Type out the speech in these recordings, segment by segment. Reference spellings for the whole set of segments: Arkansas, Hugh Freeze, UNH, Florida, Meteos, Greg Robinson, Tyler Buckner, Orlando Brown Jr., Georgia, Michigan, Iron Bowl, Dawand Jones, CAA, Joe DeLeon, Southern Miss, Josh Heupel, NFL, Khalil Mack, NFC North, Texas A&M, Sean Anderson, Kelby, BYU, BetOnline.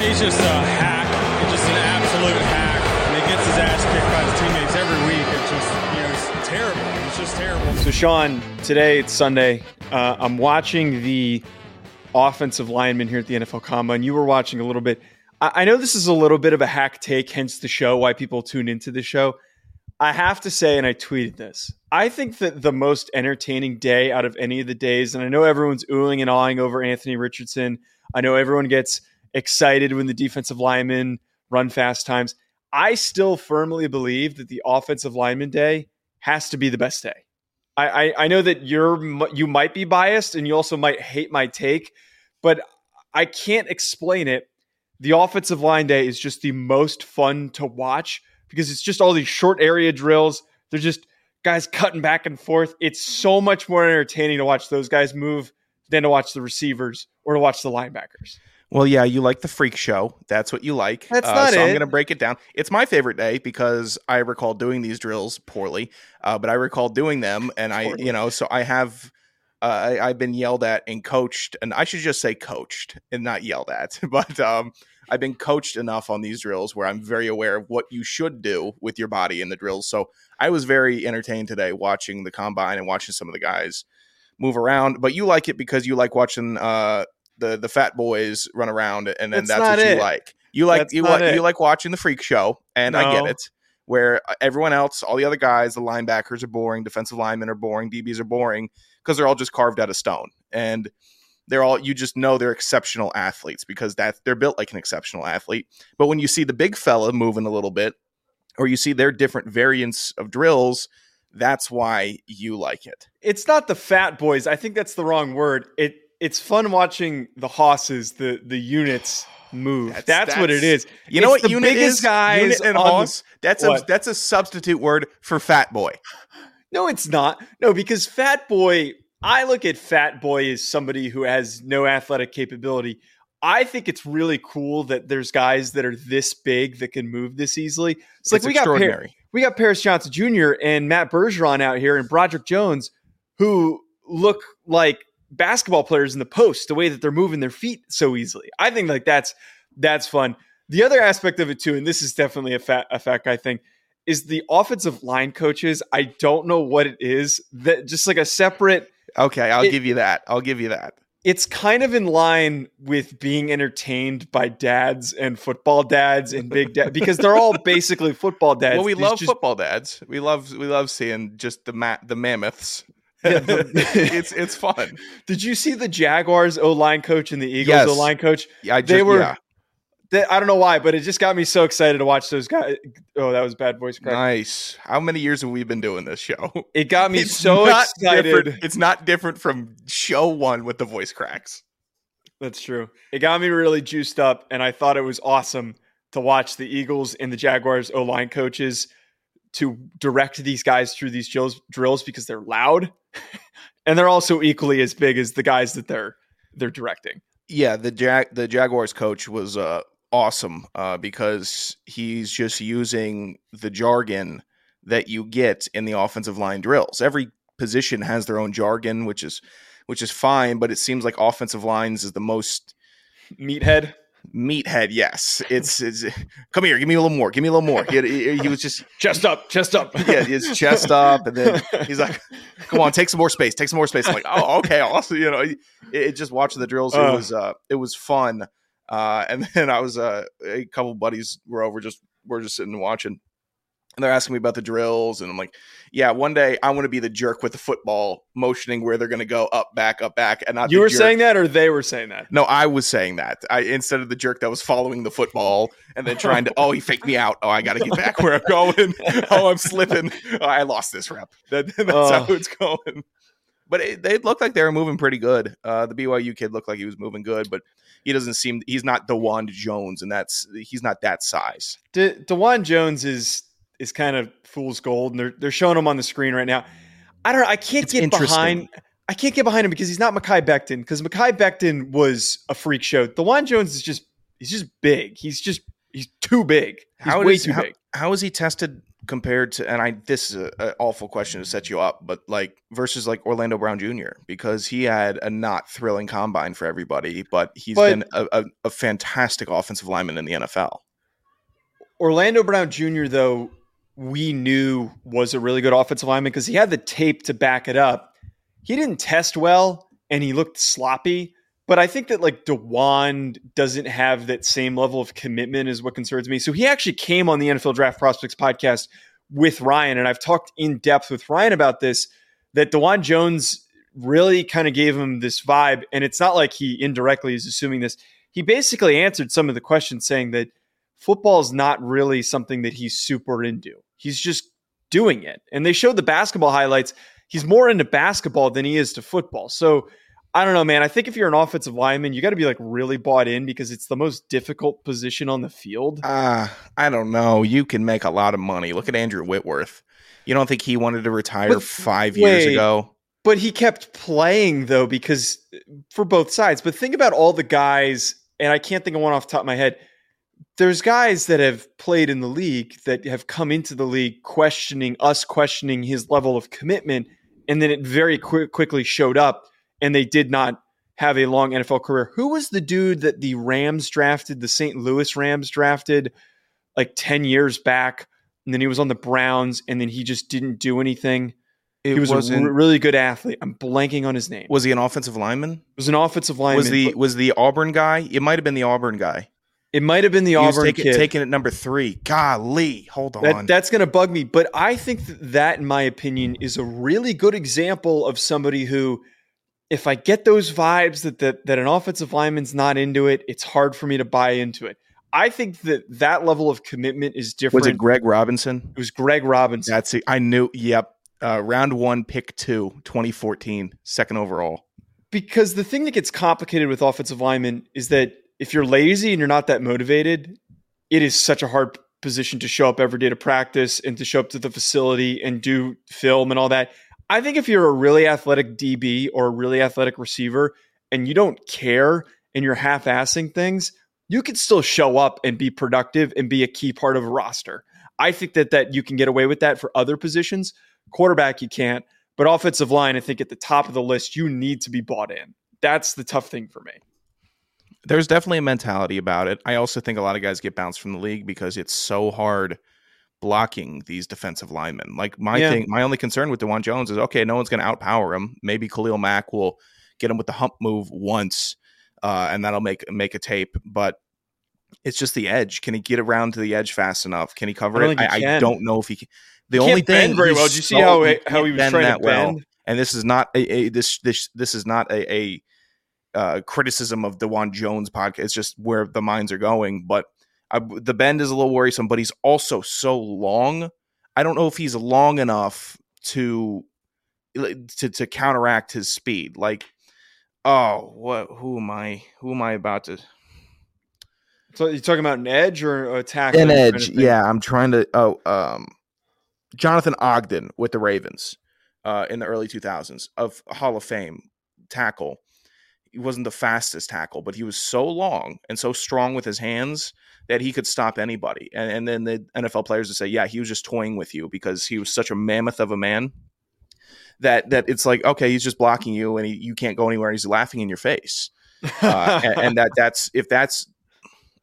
He's just a hack. He's just an absolute hack. And he gets his ass kicked by his teammates every week. It's just, you know, it's terrible. It's just terrible. So, Sean, today it's Sunday. I'm watching the offensive lineman here at the NFL Combine. You were watching a little bit. I know this is a little bit of a hack take, hence the show, why people tune into the show. I have to say, and I tweeted this, I think that the most entertaining day out of any of the days, and I know everyone's oohing and aahing over Anthony Richardson. I know everyone gets excited when the defensive linemen run fast times. I still firmly believe that the offensive lineman day has to be the best day. I know that you might be biased and you also might hate my take, but I can't explain it. The offensive line day is just the most fun to watch because it's just all these short area drills. They're just guys cutting back and forth. It's so much more entertaining to watch those guys move than to watch the receivers or to watch the linebackers. Well, yeah, you like the freak show. That's what you like. That's not so it. I'm going to break it down. It's my favorite day because I recall doing these drills poorly, but I recall doing them, and poorly. I've been yelled at and coached, and I should just say coached and not yelled at, but I've been coached enough on these drills where I'm very aware of what you should do with your body in the drills. So I was very entertained today watching the combine and watching some of the guys move around, but you like it because you like watching the fat boys run around, and then that's what you like. You like watching the freak show, and no. I get it, where everyone else, all the other guys, the linebackers are boring, defensive linemen are boring, DBs are boring because they're all just carved out of stone, and they're all, you just know they're exceptional athletes because that they're built like an exceptional athlete. But when you see the big fella moving a little bit, or you see their different variants of drills, that's why you like it. It's not the fat boys. I think that's the wrong word. It's fun watching the hosses, the units move. That's what it is. You know what the unit biggest is? Guys unit and hoss. That's a substitute word for fat boy. No, it's not. No, because fat boy, I look at fat boy as somebody who has no athletic capability. I think it's really cool that there's guys that are this big that can move this easily. It's like we got Paris Johnson Jr. and Matt Bergeron out here and Broderick Jones, who look like basketball players in the post, the way that they're moving their feet so easily. I think like that's fun. The other aspect of it too, and this is definitely a fat guy thing, is the offensive line coaches. I don't know what it is, that just like a separate. Okay. I'll give you that. It's kind of in line with being entertained by dads and football dads and big dads, because they're all basically football dads. Well, we love football dads. We love seeing just the mammoths. It's fun. Did you see the Jaguars O-line coach and the Eagles yes. O-line coach? Yeah, I don't know why, but it just got me so excited to watch those guys. Oh, that was bad voice crack. Nice. How many years have we been doing this show? It got me so excited. It's not different from show one with the voice cracks. That's true. It got me really juiced up, and I thought it was awesome to watch the Eagles and the Jaguars O-line coaches to direct these guys through these drills because they're loud and they're also equally as big as the guys that they're directing. Yeah. The Jaguars coach was awesome because he's just using the jargon that you get in the offensive line drills. Every position has their own jargon, which is fine, but it seems like offensive lines is the most meathead. Yes. It's come here. Give me a little more. He was just chest up. Yeah. His chest up. And then he's like, come on, take some more space. I'm like, oh, okay. Also, you know, it just watching the drills. It was fun. And then I was, a couple buddies were over, we're just sitting and watching, and they're asking me about the drills. And I'm like, yeah, one day I want to be the jerk with the football motioning where they're going to go up, back. And not you were jerk. Saying that, or they were saying that? No, I was saying that. I, instead of the jerk that was following the football and then trying to, oh, he faked me out. Oh, I got to get back where I'm going. Oh, I'm slipping. Oh, I lost this rep. That's how it's going. But they looked like they were moving pretty good. The BYU kid looked like he was moving good, but he doesn't seem, he's not Dawand Jones, and he's not that size. Dawand Jones is kind of fool's gold, and they're showing him on the screen right now. I don't know. I can't get behind him because he's not Mekhi Becton, because Mekhi Becton was a freak show. Dawand Jones is just, he's just big. He's too big. He's way too big. How is he tested compared to, and this is an awful question to set you up, but versus Orlando Brown Jr., because he had a not thrilling combine for everybody, but he's been a fantastic offensive lineman in the NFL. Orlando Brown Jr., though, we knew was a really good offensive lineman because he had the tape to back it up. He didn't test well and he looked sloppy, but I think that Dawand doesn't have that same level of commitment is what concerns me. So he actually came on the NFL Draft Prospects podcast with Ryan, and I've talked in depth with Ryan about this, that Dawand Jones really kind of gave him this vibe, and it's not like he indirectly is assuming this. He basically answered some of the questions saying that football is not really something that he's super into. He's just doing it. And they showed the basketball highlights. He's more into basketball than he is to football. So I don't know, man. I think if you're an offensive lineman, you got to be really bought in because it's the most difficult position on the field. I don't know. You can make a lot of money. Look at Andrew Whitworth. You don't think he wanted to retire 5 years ago? But he kept playing though, because for both sides, but think about all the guys, and I can't think of one off the top of my head. There's guys that have played in the league that have come into the league questioning his level of commitment. And then it very quickly showed up and they did not have a long NFL career. Who was the dude that the Rams drafted, the St. Louis Rams drafted 10 years back? And then he was on the Browns and then he just didn't do anything. He was a really good athlete. I'm blanking on his name. Was he an offensive lineman? It was an offensive lineman. Was the Auburn guy? It might have been the Auburn guy. It might have been the Auburn kid. Taken at number 3. Golly, hold on. That's going to bug me. But I think that, in my opinion, is a really good example of somebody who, if I get those vibes that an offensive lineman's not into it, it's hard for me to buy into it. I think that level of commitment is different. Was it Greg Robinson? It was Greg Robinson. That's it. I knew. Yep. Round 1, pick 2, 2014, second overall. Because the thing that gets complicated with offensive linemen is that if you're lazy and you're not that motivated, it is such a hard position to show up every day to practice and to show up to the facility and do film and all that. I think if you're a really athletic DB or a really athletic receiver and you don't care and you're half-assing things, you can still show up and be productive and be a key part of a roster. I think that you can get away with that for other positions. Quarterback, you can't. But offensive line, I think at the top of the list, you need to be bought in. That's the tough thing for me. There's definitely a mentality about it. I also think a lot of guys get bounced from the league because it's so hard blocking these defensive linemen. My only concern with Dawand Jones is, okay, no one's going to outpower him. Maybe Khalil Mack will get him with the hump move once, and that'll make a tape. But it's just the edge. Can he get around to the edge fast enough? Can he cover it? I don't know if he can. He can't bend very well. Did you see how he was trying to bend? Well. And this is not a criticism of Dawand Jones podcast. It's just where the minds are going, but the bend is a little worrisome, but he's also so long. I don't know if he's long enough to counteract his speed. Who am I about to? So you're talking about an edge or a tackle? An edge. Yeah. I'm trying to, Jonathan Ogden with the Ravens, in the early 2000s of Hall of Fame tackle. He wasn't the fastest tackle, but he was so long and so strong with his hands that he could stop anybody. And then the NFL players would say, yeah, he was just toying with you because he was such a mammoth of a man that it's okay, he's just blocking you and you can't go anywhere. He's laughing in your face. And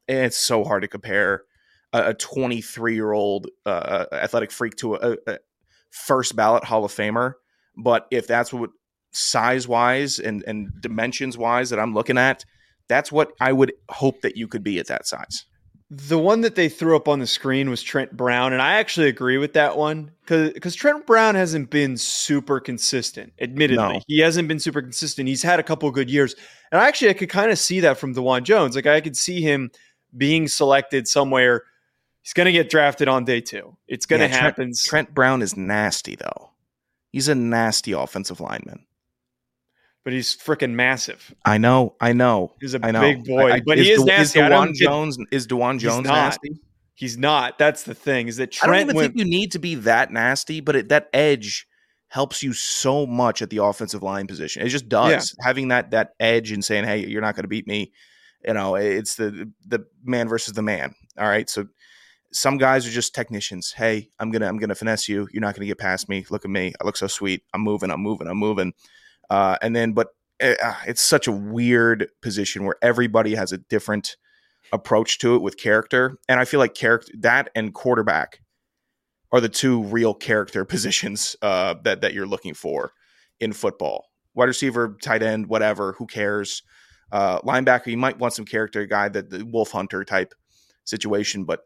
it's so hard to compare a 23-year-old athletic freak to a first ballot Hall of Famer. But if that's what size-wise and dimensions-wise that I'm looking at, that's what I would hope that you could be at that size. The one that they threw up on the screen was Trent Brown, and I actually agree with that one because Trent Brown hasn't been super consistent, admittedly. No. He hasn't been super consistent. He's had a couple of good years, and I could kind of see that from Dawand Jones. I could see him being selected somewhere. He's going to get drafted on day 2. It's going to happen. Trent Brown is nasty, though. He's a nasty offensive lineman. But he's freaking massive. I know. He's a big boy. But he is nasty. Is Dawand Jones nasty? He's not. That's the thing. Is that Trent? I don't even think you need to be that nasty, but that edge helps you so much at the offensive line position. It just does. Yeah. Having that edge and saying, "Hey, you're not going to beat me," it's the man versus the man. All right, so some guys are just technicians. Hey, I'm gonna finesse you. You're not gonna get past me. Look at me. I look so sweet. I'm moving. It's such a weird position where everybody has a different approach to it with character. And I feel like character, that and quarterback are the two real character positions that you're looking for in football. Wide receiver, tight end, whatever, who cares? Linebacker, you might want some character, guy that the wolf hunter type situation, but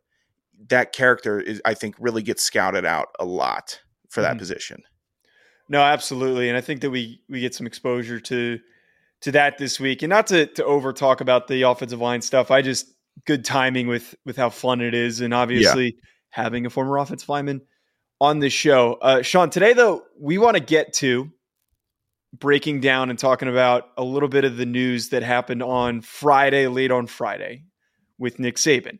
that character is, I think, really gets scouted out a lot for that position. No, absolutely. And I think that we get some exposure to that this week. And not to over talk about the offensive line stuff. I just, good timing with how fun it is. And obviously having a former offensive lineman on this show. Sean, today though, we want to get to breaking down and talking about a little bit of the news that happened on Friday, late on Friday with Nick Saban.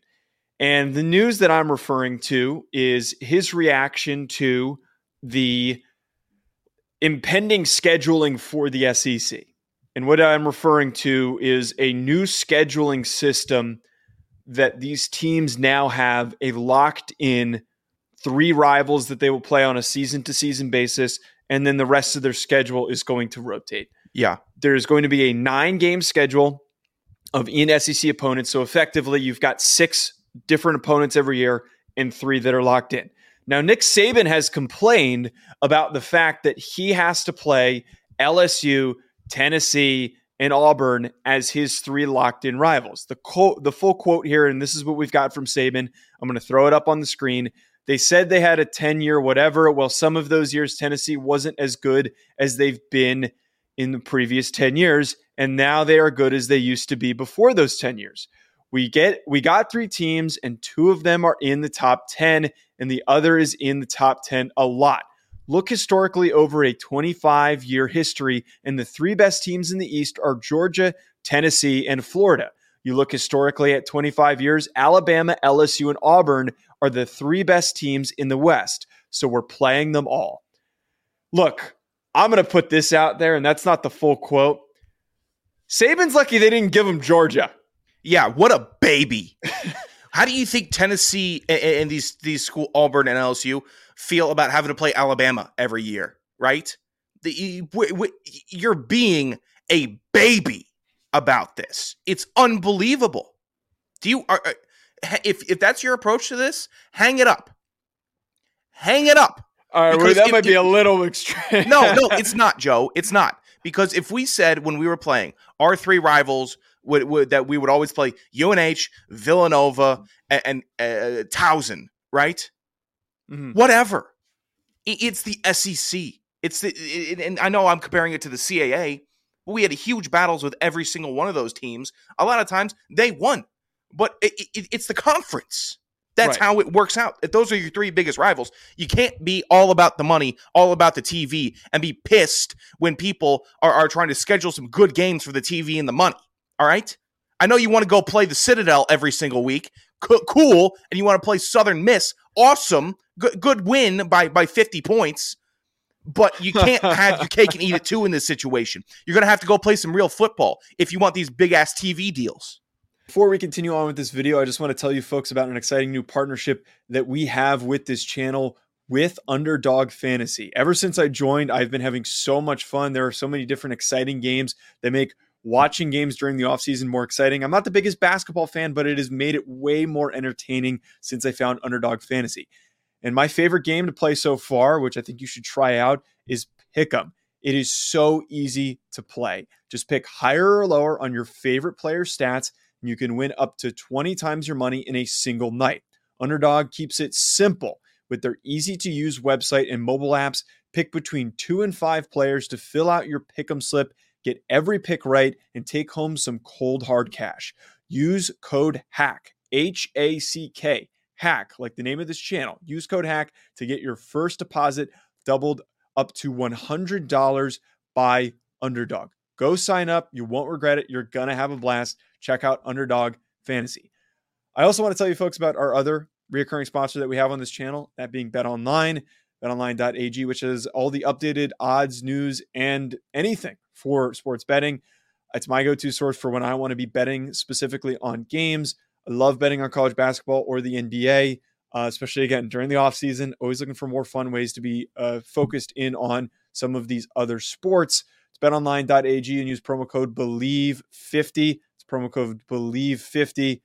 And the news that I'm referring to is his reaction to the impending scheduling for the SEC. And what I'm referring to is a new scheduling system that these teams now have a locked in three rivals that they will play on a season-to-season basis, and then the rest of their schedule is going to rotate. Yeah. There's going to be a 9-game schedule of in-SEC opponents, so effectively you've got 6 different opponents every year and 3 that are locked in. Now, Nick Saban has complained about the fact that he has to play LSU, Tennessee, and Auburn as his 3 locked-in rivals. The full quote here, and this is what we've got from Saban. I'm going to throw it up on the screen. They said they had a 10-year whatever. Well, some of those years, Tennessee wasn't as good as they've been in the previous 10 years, and now they are good as they used to be before those 10 years. We got 3 teams, and 2 of them are in the top 10, and the other is in the top 10 a lot. Look historically over a 25-year history, and the 3 best teams in the East are Georgia, Tennessee, and Florida. You look historically at 25 years, Alabama, LSU, and Auburn are the 3 best teams in the West, so we're playing them all. Look, I'm going to put this out there, and that's not the full quote. Saban's lucky they didn't give him Georgia. Yeah, what a baby. How do you think Tennessee and these school, Auburn and LSU, feel about having to play Alabama every year, right? You're being a baby about this. It's unbelievable. If that's your approach to this, hang it up. Hang it up. All right, well, that might be a little extreme. No, it's not, Joe. It's not. Because if we said when we were playing, our 3 rivals that we would always play UNH, Villanova, and Towson, right? Mm-hmm. Whatever. It's the SEC. And I know I'm comparing it to the CAA, but we had huge battles with every single one of those teams. A lot of times they won, but it's the conference. That's right. How it works out. If those are your 3 biggest rivals, you can't be all about the money, all about the TV, and be pissed when people are trying to schedule some good games for the TV and the money. All right? I know you want to go play the Citadel every single week. Cool. And you want to play Southern Miss. Awesome. Good win by 50 points. But you can't have your cake and eat it too in this situation. You're going to have to go play some real football if you want these big-ass TV deals. Before we continue on with this video, I just want to tell you folks about an exciting new partnership that we have with this channel with Underdog Fantasy. Ever since I joined, I've been having so much fun. There are so many different exciting games that make watching games during the offseason more exciting. I'm not the biggest basketball fan, but it has made it way more entertaining since I found Underdog Fantasy. And my favorite game to play so far, which I think you should try out, is Pick'em. It is so easy to play. Just pick higher or lower on your favorite player stats. You can win up to 20 times your money in a single night. Underdog keeps it simple with their easy-to-use website and mobile apps. Pick between 2 and 5 players to fill out your pick'em slip, get every pick right, and take home some cold hard cash. Use code HACK, H-A-C-K, HACK, like the name of this channel. Use code HACK to get your first deposit doubled up to $100 by Underdog. Go sign up. You won't regret it. You're going to have a blast. Check out Underdog Fantasy. I also want to tell you folks about our other recurring sponsor that we have on this channel, that being BetOnline, betonline.ag, which has all the updated odds, news, and anything for sports betting. It's my go-to source for when I want to be betting specifically on games. I love betting on college basketball or the NBA. especially again during the off season, always looking for more fun ways to be focused in on some of these other sports. It's betonline.ag and use promo code BELIEVE50. It's promo code BELIEVE50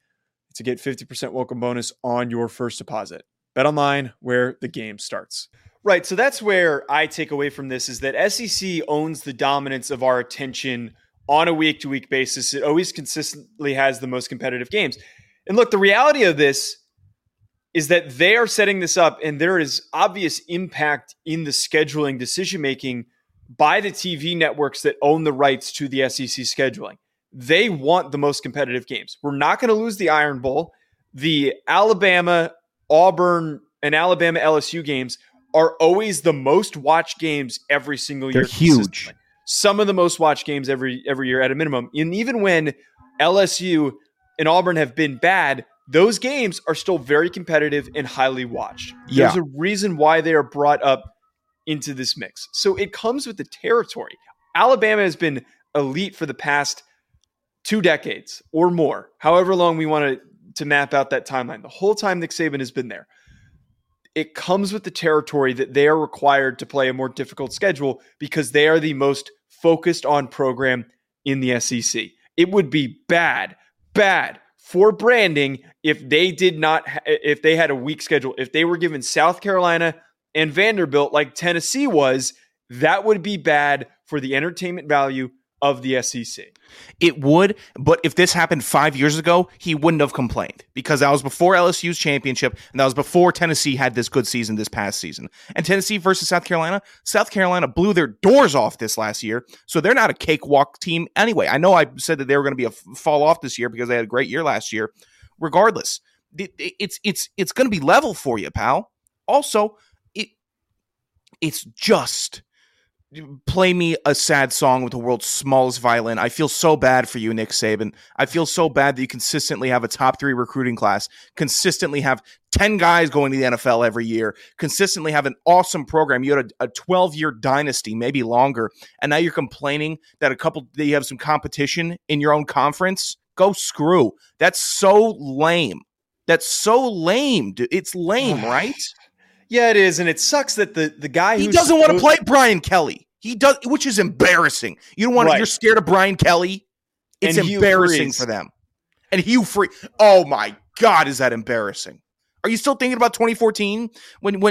to get 50% welcome bonus on your first deposit. BetOnline, where the game starts. Right, so that's where I take away from this is that SEC owns the dominance of our attention on a week-to-week basis. It always consistently has the most competitive games. And look, the reality of this is that they are setting this up, and there is obvious impact in the scheduling decision-making by the TV networks that own the rights to the SEC scheduling. They want the most competitive games. We're not going to lose the Iron Bowl. The Alabama, Auburn, and Alabama LSU games are always the most watched games every single year. They're huge. Some of the most watched games every year at a minimum. And even when LSU and Auburn have been bad, those games are still very competitive and highly watched. Yeah. There's a reason why they are brought up into this mix. So it comes with the territory. Alabama has been elite for the past 2 decades or more, however long we want to map out that timeline. The whole time Nick Saban has been there. It comes with the territory that they are required to play a more difficult schedule because they are the most focused on program in the SEC. It would be bad for branding if they did not, if they had a weak schedule, if they were given South Carolina and Vanderbilt like Tennessee was, that would be bad for the entertainment value of the SEC. It would, but if this happened 5 years ago, he wouldn't have complained because that was before LSU's championship and that was before Tennessee had this good season this past season. And Tennessee versus South Carolina, South Carolina blew their doors off this last year, so they're not a cakewalk team anyway. I know I said that they were going to be a fall off this year because they had a great year last year. Regardless, it's going to be level for you, pal. Also, it's just play me a sad song with the world's smallest violin. I feel so bad for you, Nick Saban. I feel so bad that you consistently have a top 3 recruiting class, consistently have 10 guys going to the NFL every year, consistently have an awesome program. You had a 12-year dynasty, maybe longer, and now you're complaining that that you have some competition in your own conference? Go screw. That's so lame. That's so lame, dude. It's lame, right? Yeah, it is, and it sucks that the guy who doesn't want to play Brian Kelly. He does, which is embarrassing. You don't want You're scared of Brian Kelly. It's embarrassing for them. And Hugh Freeze. Oh my God, is that embarrassing? Are you still thinking about 2014 when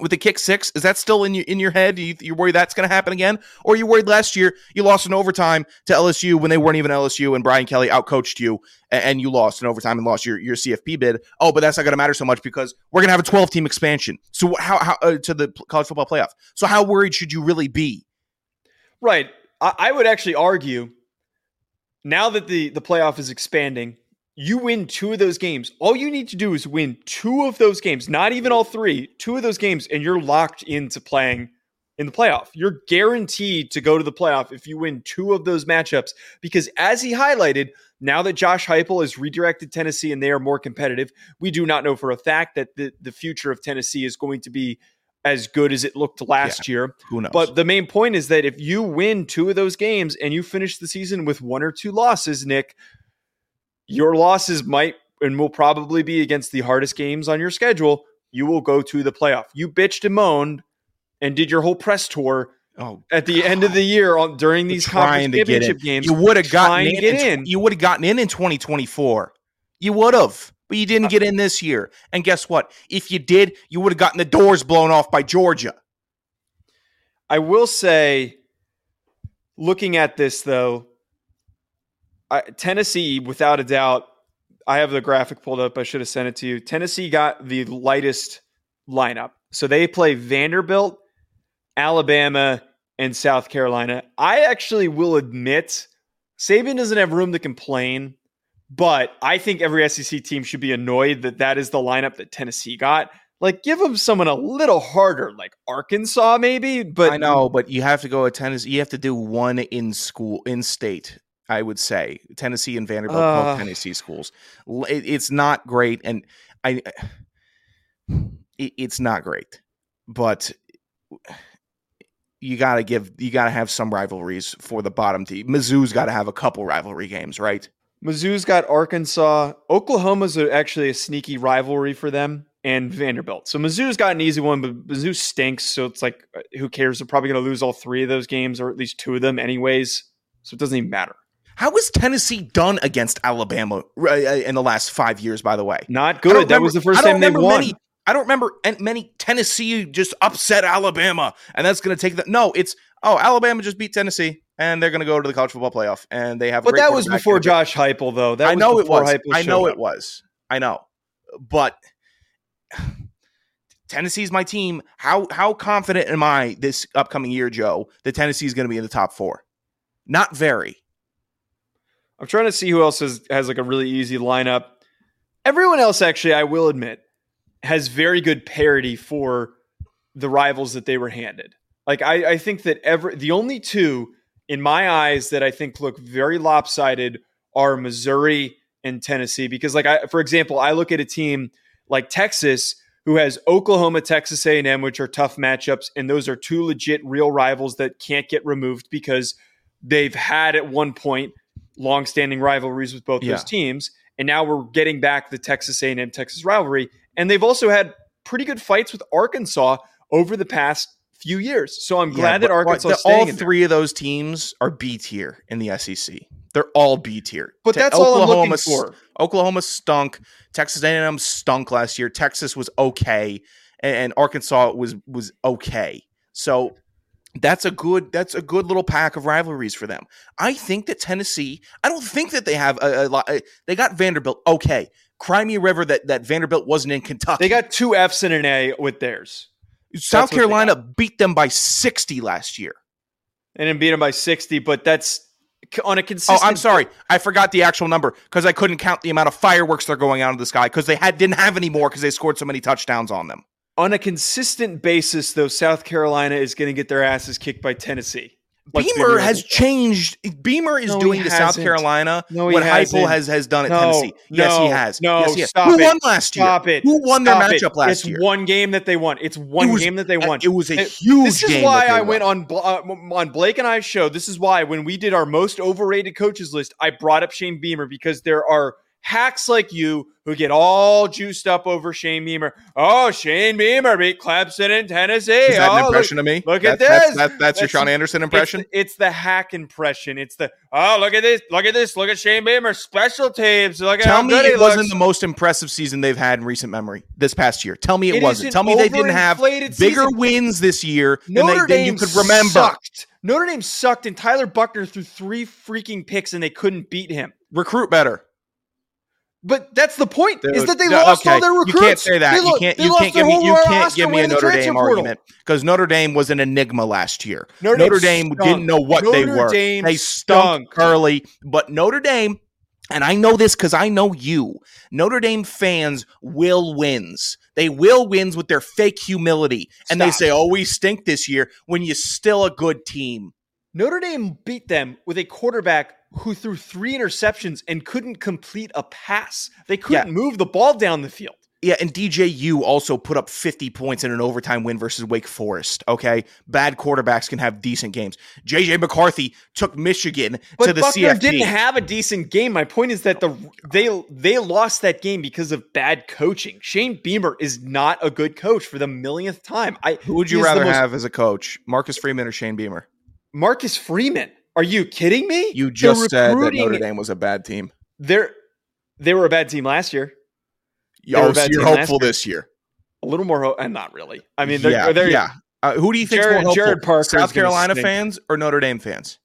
with the kick six? Is that still in your head? Do you worry that's going to happen again, or are you worried last year you lost in overtime to LSU when they weren't even LSU and Brian Kelly outcoached you? And you lost in overtime and lost your CFP bid. Oh, but that's not going to matter so much because we're going to have a 12-team expansion. So how to the college football playoff. So how worried should you really be? Right. I would actually argue now that the playoff is expanding, you win 2 of those games. All you need to do is win 2 of those games, not even all 3, 2 of those games, and you're locked into playing in the playoff. You're guaranteed to go to the playoff if you win 2 of those matchups because as he highlighted, now that Josh Heupel has redirected Tennessee and they are more competitive, we do not know for a fact that the future of Tennessee is going to be as good as it looked last year. Who knows? But the main point is that if you win 2 of those games and you finish the season with 1 or 2 losses, Nick, your losses might and will probably be against the hardest games on your schedule. You will go to the playoff. You bitched and moaned and did your whole press tour at the end of the year during these conference championship games. You would have gotten in 2024. You would have, but you didn't get in this year. And guess what? If you did, you would have gotten the doors blown off by Georgia. I will say, looking at this, though, Tennessee, without a doubt, I have the graphic pulled up. I should have sent it to you. Tennessee got the lightest lineup. So they play Vanderbilt, Alabama, and South Carolina. I actually will admit Saban doesn't have room to complain, but I think every SEC team should be annoyed that is the lineup that Tennessee got. Like, give them someone a little harder, like Arkansas maybe. But I know, but you have to go to Tennessee. You have to do one in state. I would say Tennessee and Vanderbilt, both Tennessee schools. It's not great, and it's not great, but you gotta have some rivalries for the bottom team. Mizzou's got to have a couple rivalry games, right? Mizzou's got Arkansas. Oklahoma's actually a sneaky rivalry for them, and Vanderbilt. So Mizzou's got an easy one, but Mizzou stinks. So it's like, who cares? They're probably going to lose all three of those games, or at least two of them anyways. So it doesn't even matter. How was Tennessee done against Alabama in the last 5 years, by the way? Not good. That was the first time they won. I don't remember many Tennessee just upset Alabama, and that's going to take that. No, it's, oh, Alabama just beat Tennessee, and they're going to go to the college football playoff, and they have. But that was before Josh Heupel, though. I know it was. I know it was. I know, but Tennessee's my team. How confident am I this upcoming year, Joe, that Tennessee is going to be in the top four? Not very. I'm trying to see who else has like a really easy lineup. Everyone else, actually, I will admit, has very good parity for the rivals that they were handed. Like, I think that the only two in my eyes that I think look very lopsided are Missouri and Tennessee. Because, like, for example, I look at a team like Texas, who has Oklahoma, Texas A&M, which are tough matchups. And those are two legit real rivals that can't get removed because they've had at one point longstanding rivalries with both those teams, and now we're getting back the Texas A&M Texas rivalry, and they've also had pretty good fights with Arkansas over the past few years. So I'm glad that Arkansas. All three of those teams are B tier in the SEC. They're all B tier. But that's all I'm looking for. Oklahoma stunk. Texas A&M stunk last year. Texas was okay, and Arkansas was okay. So That's a good little pack of rivalries for them. I think that Tennessee, I don't think that they have a lot. They got Vanderbilt. Okay. Cry me a river that Vanderbilt wasn't in Kentucky. They got two F's and an A with theirs. South Carolina beat them by 60 last year. And then beat them by 60, but that's on a consistent. Oh, I'm sorry. I forgot the actual number because I couldn't count the amount of fireworks they're going out of the sky because they didn't have any more because they scored so many touchdowns on them. On a consistent basis, though, South Carolina is going to get their asses kicked by Tennessee. Beamer has changed. Beamer is doing to South Carolina what Heupel has done at Tennessee. Yes, he has. Who won last year? Stop it. Who won their matchup last year? It's one game that they won. It was a huge game. This is why I went on Blake and I's show. This is why when we did our most overrated coaches list, I brought up Shane Beamer because there are hacks like you who get all juiced up over Shane Beamer. Oh, Shane Beamer beat Clemson in Tennessee. Is that an impression of me? Look at this. That's your Sean Anderson impression? It's the hack impression. It's the, oh, look at this. Look at this. Look at Shane Beamer. Special teams. Look at how good he looks. Tell me it wasn't the most impressive season they've had in recent memory this past year. Tell me it wasn't. Tell me they didn't have bigger wins this year than you could remember. Notre Dame sucked, and Tyler Buckner threw three freaking picks, and they couldn't beat him. Recruit better. But that's the point, dude, is that they lost all their recruits. You can't say that. You can't give me a Notre Dame argument because Notre Dame was an enigma last year. Notre Dame didn't know what they were. They stunk, Curly. But Notre Dame, and I know this because I know you, Notre Dame fans will wins. They will wins with their fake humility. And they say, oh, we stink this year when you're still a good team. Notre Dame beat them with a quarterback who threw three interceptions and couldn't complete a pass. They couldn't move the ball down the field. Yeah, and DJU also put up 50 points in an overtime win versus Wake Forest, okay? Bad quarterbacks can have decent games. J.J. McCarthy took Michigan to the CFP. But Buckner didn't have a decent game. My point is that they lost that game because of bad coaching. Shane Beamer is not a good coach for the millionth time. Who would you rather have as a coach, Marcus Freeman or Shane Beamer? Marcus Freeman. Are you kidding me? You just said that Notre Dame was a bad team. They were a bad team last year. Oh, so you're hopeful this year? A little more, and not really. I mean, yeah. Who do you think is more hopeful? Jared Parker, South Carolina fans or Notre Dame fans?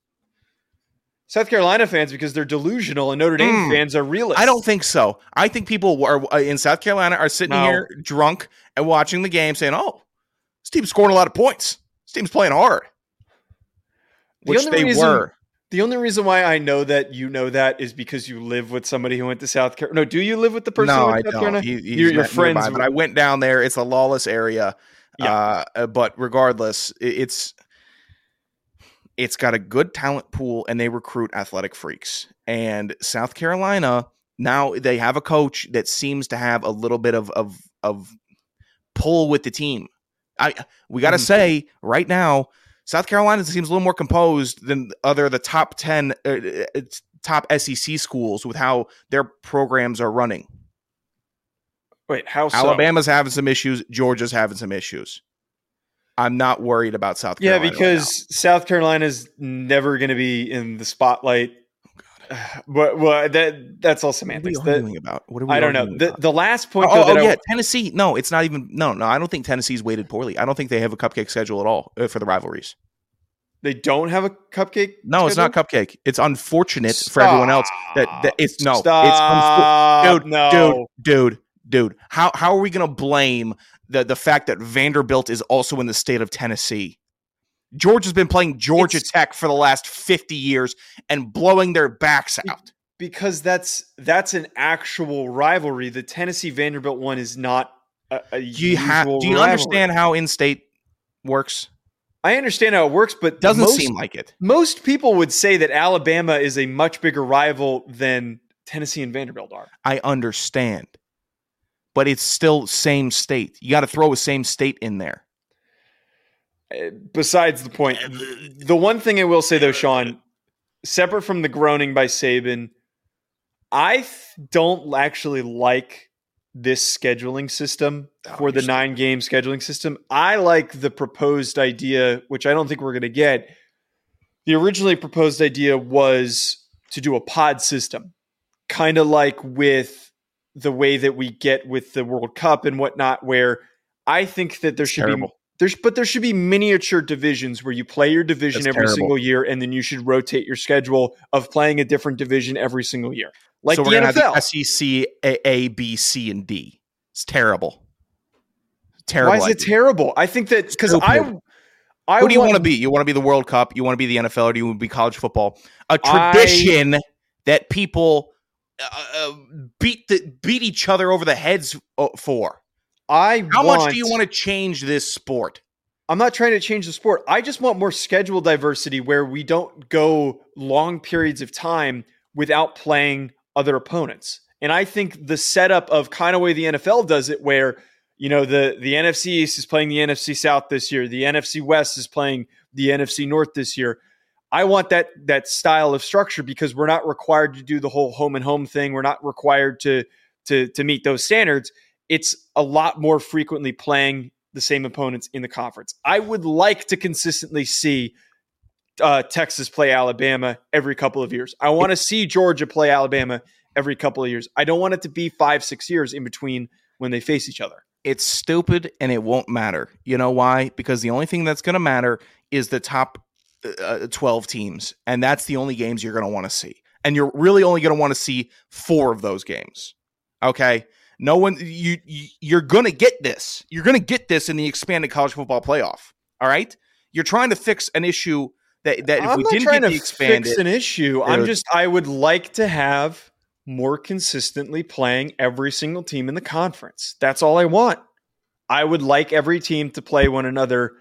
South Carolina fans because they're delusional, and Notre Dame fans are realists. I don't think so. I think people are in South Carolina are sitting here drunk and watching the game, saying, "Oh, this team's scoring a lot of points. This team's playing hard." The only reason why I know that you know that is because you live with somebody who went to South Carolina. No, do you live with the person who went to South Carolina? You're friends. Nearby, but I went down there. It's a lawless area. Yeah. But regardless, it's got a good talent pool, and they recruit athletic freaks. And South Carolina, now they have a coach that seems to have a little bit of pull with the team. We got to say right now, South Carolina seems a little more composed than the top 10 top SEC schools with how their programs are running. Wait, how so? Alabama's having some issues. Georgia's having some issues. I'm not worried about South Carolina. Yeah, because South Carolina's never going to be in the spotlight. But that's all semantics. What are we arguing about? What are we I don't know. The last point. Tennessee. No, it's not even. No. I don't think Tennessee's weighted poorly. I don't think they have a cupcake schedule at all for the rivalries. They don't have a cupcake. No, schedule? It's not cupcake. It's unfortunate for everyone else that it's no. Stop. It's dude. How are we going to blame the fact that Vanderbilt is also in the state of Tennessee? Georgia's been playing Georgia Tech for the last 50 years and blowing their backs out. Because that's an actual rivalry. The Tennessee-Vanderbilt one is not a usual rivalry. Do you understand how in-state works? I understand how it works, but doesn't seem like it. Most people would say that Alabama is a much bigger rival than Tennessee and Vanderbilt are. I understand. But it's still same state. You got to throw a same state in there. Besides the point, the one thing I will say, though, Sean, separate from the groaning by Saban, I don't actually like this scheduling system for the 9-game scheduling system. I like the proposed idea, which I don't think we're going to get. The originally proposed idea was to do a pod system, kind of like with the way that we get with the World Cup and whatnot, where I think that there should be... There should be miniature divisions where you play your division every single year, and then you should rotate your schedule of playing a different division every single year. Like so the NFL. Have the SEC, A, B, C, and D. It's terrible. Why is it terrible? I think that because I who do you want to be? You want to be the World Cup? You want to be the NFL? Or do you want to be college football? A tradition that people beat each other over the heads for. How much do you want to change this sport? I'm not trying to change the sport. I just want more schedule diversity where we don't go long periods of time without playing other opponents. And I think the setup of kind of way the NFL does it, where you know the NFC East is playing the NFC South this year, the NFC West is playing the NFC North this year. I want that style of structure because we're not required to do the whole home and home thing. We're not required to meet those standards. It's a lot more frequently playing the same opponents in the conference. I would like to consistently see Texas play Alabama every couple of years. I want to see Georgia play Alabama every couple of years. I don't want it to be 5-6 years in between when they face each other. It's stupid and it won't matter. You know why? Because the only thing that's going to matter is the top 12 teams. And that's the only games you're going to want to see. And you're really only going to want to see 4 of those games. Okay. No one, you're going to get this. You're going to get this in the expanded college football playoff. All right. You're trying to fix an issue that if we didn't get the expanded. Fix an issue. I would like to have more consistently playing every single team in the conference. That's all I want. I would like every team to play one another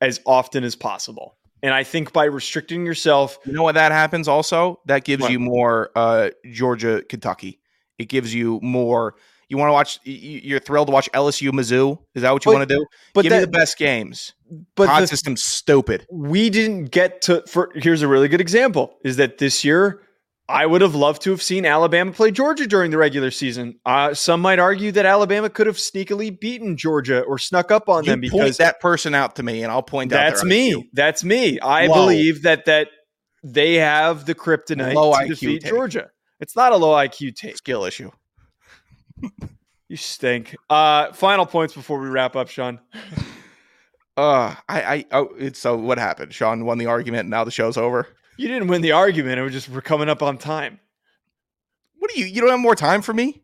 as often as possible. And I think by restricting yourself, you know what that happens also? That gives you more Georgia, Kentucky. It gives you more. You want to watch? You're thrilled to watch LSU, Mizzou. Is that what you want to do? But give me the best games. But the system's stupid. We didn't get to. Here's a really good example: is that this year I would have loved to have seen Alabama play Georgia during the regular season. Some might argue that Alabama could have sneakily beaten Georgia or snuck up on them because point that person out to me, and I'll point out that's me. That's me. I believe that they have the kryptonite to defeat Georgia. It's not a low IQ take. Skill issue. You stink. Final points before we wrap up, Sean. So what happened? Sean won the argument. Now the show's over. You didn't win the argument. It was just we're coming up on time. What do you don't have more time for me?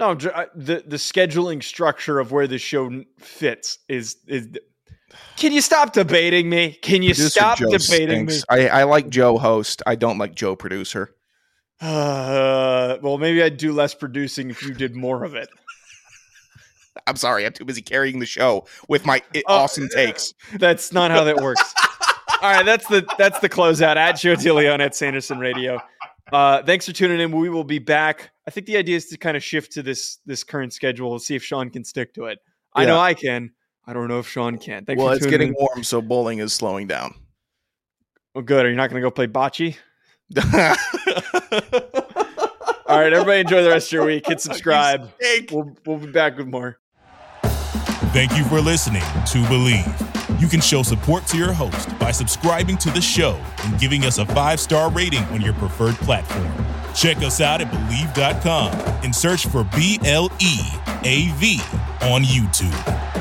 No, the scheduling structure of where the show fits is. Can you stop debating me? Can you stop debating me? I like Joe host. I don't like Joe producer. Well, maybe I'd do less producing if you did more of it. I'm sorry. I'm too busy carrying the show with my awesome takes. That's not how that works. All right. That's the closeout at Joe DeLeon at Sanderson Radio. Thanks for tuning in. We will be back. I think the idea is to kind of shift to this current schedule and see if Sean can stick to it. Yeah. I know I can. I don't know if Sean can. Thanks for tuning in. Well, it's getting warm, so bowling is slowing down. Well, good. Are you not going to go play bocce? All right, everybody, enjoy the rest of your week. Hit subscribe. We'll be back with more. Thank you for listening to Believe. You can show support to your host by subscribing to the show and giving us a 5-star rating on your preferred platform. Check us out at Believe.com and search for BLEAV on YouTube.